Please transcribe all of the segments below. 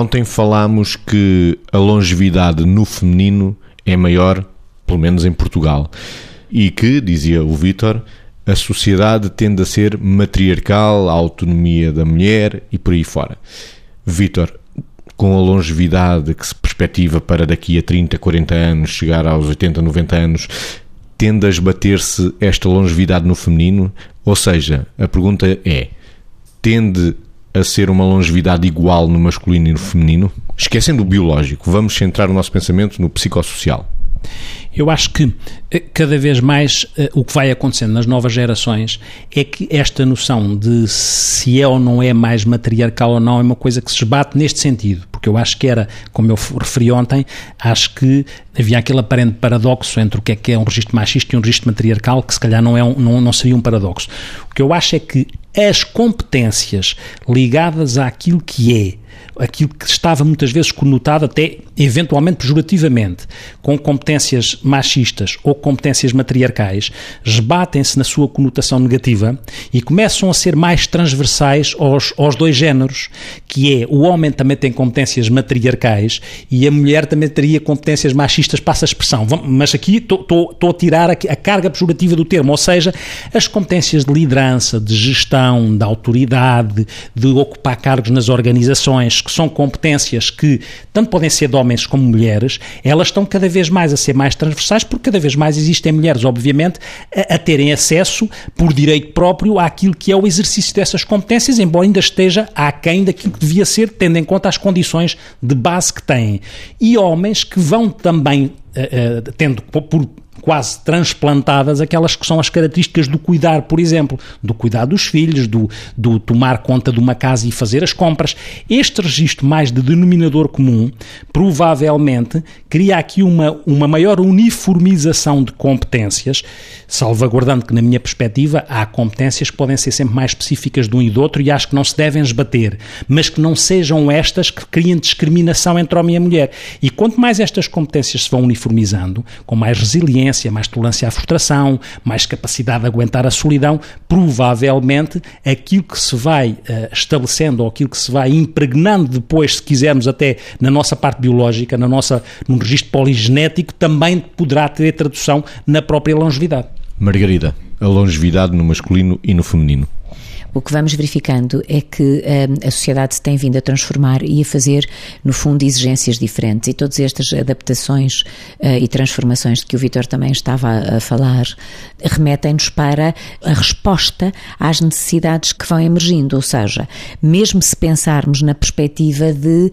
Ontem falámos que a longevidade no feminino é maior, pelo menos em Portugal, e que, dizia o Vítor, a sociedade tende a ser matriarcal, a autonomia da mulher e por aí fora. Vítor, com a longevidade que se perspectiva para daqui a 30, 40 anos, chegar aos 80, 90 anos, tende a esbater-se esta longevidade no feminino? Ou seja, a pergunta é, tende a ser uma longevidade igual no masculino e no feminino? Esquecendo o biológico, vamos centrar o nosso pensamento no psicossocial. Eu acho que cada vez mais o que vai acontecendo nas novas gerações é que esta noção de se é ou não é mais matriarcal ou não é uma coisa que se esbate neste sentido, porque eu acho que era, como eu referi ontem, acho que havia aquele aparente paradoxo entre o que é um registro machista e um registro matriarcal, que se calhar não seria um paradoxo. O que eu acho é que as competências ligadas àquilo que é, aquilo que estava muitas vezes conotado até eventualmente pejorativamente com competências machistas ou competências matriarcais, esbatem-se na sua conotação negativa e começam a ser mais transversais aos dois géneros, que é o homem também tem competências matriarcais e a mulher também teria competências machistas, passa a expressão, mas aqui estou a tirar a carga pejorativa do termo, ou seja, as competências de liderança, de gestão, de autoridade, de ocupar cargos nas organizações, que são competências que tanto podem ser de homens como mulheres, elas estão cada vez mais a ser mais transversais, porque cada vez mais existem mulheres, obviamente, a terem acesso por direito próprio àquilo que é o exercício dessas competências, embora ainda esteja aquém daquilo que devia ser, tendo em conta as condições de base que têm. E homens que vão também tendo por quase transplantadas aquelas que são as características do cuidar, por exemplo, do cuidar dos filhos, do tomar conta de uma casa e fazer as compras. Este registro mais de denominador comum provavelmente cria aqui uma maior uniformização de competências, salvaguardando que, na minha perspectiva, há competências que podem ser sempre mais específicas de um e do outro e acho que não se devem esbater, mas que não sejam estas que criem discriminação entre homem e mulher. E quanto mais estas competências se vão uniformizando, com mais resiliência, mais tolerância à frustração, mais capacidade de aguentar a solidão, provavelmente aquilo que se vai estabelecendo ou aquilo que se vai impregnando depois, se quisermos até na nossa parte biológica, num registro poligenético, também poderá ter tradução na própria longevidade. Margarida, a longevidade no masculino e no feminino. O que vamos verificando é que a sociedade se tem vindo a transformar e a fazer, no fundo, exigências diferentes. E todas estas adaptações e transformações de que o Vítor também estava a falar remetem-nos para a resposta às necessidades que vão emergindo. Ou seja, mesmo se pensarmos na perspectiva de...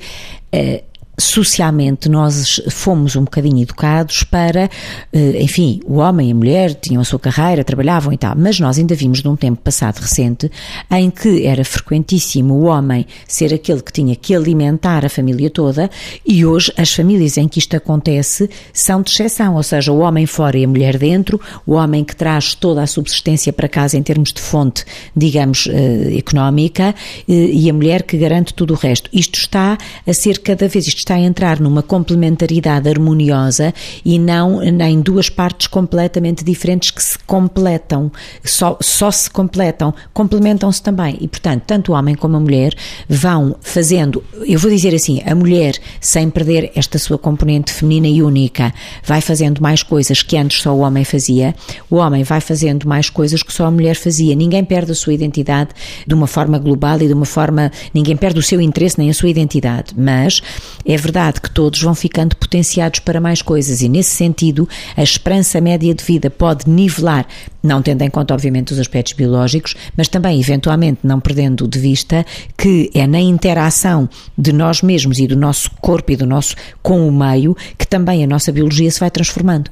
socialmente nós fomos um bocadinho educados para, enfim, o homem e a mulher tinham a sua carreira, trabalhavam e tal, mas nós ainda vimos num tempo passado recente em que era frequentíssimo o homem ser aquele que tinha que alimentar a família toda e hoje as famílias em que isto acontece são de exceção, ou seja, o homem fora e a mulher dentro, o homem que traz toda a subsistência para casa em termos de fonte, digamos, económica, e a mulher que garante tudo o resto. Isto está a ser cada vez, isto está a entrar numa complementaridade harmoniosa e não em duas partes completamente diferentes que se completam, só se completam, complementam-se também. E, portanto, tanto o homem como a mulher vão fazendo, eu vou dizer assim, a mulher, sem perder esta sua componente feminina e única, vai fazendo mais coisas que antes só o homem fazia, o homem vai fazendo mais coisas que só a mulher fazia. Ninguém perde a sua identidade de uma forma global e de uma forma, ninguém perde o seu interesse nem a sua identidade, mas é verdade que todos vão ficando potenciados para mais coisas e, nesse sentido, a esperança média de vida pode nivelar, não tendo em conta, obviamente, os aspectos biológicos, mas também, eventualmente, não perdendo de vista que é na interação de nós mesmos e do nosso corpo e do nosso com o meio que também a nossa biologia se vai transformando.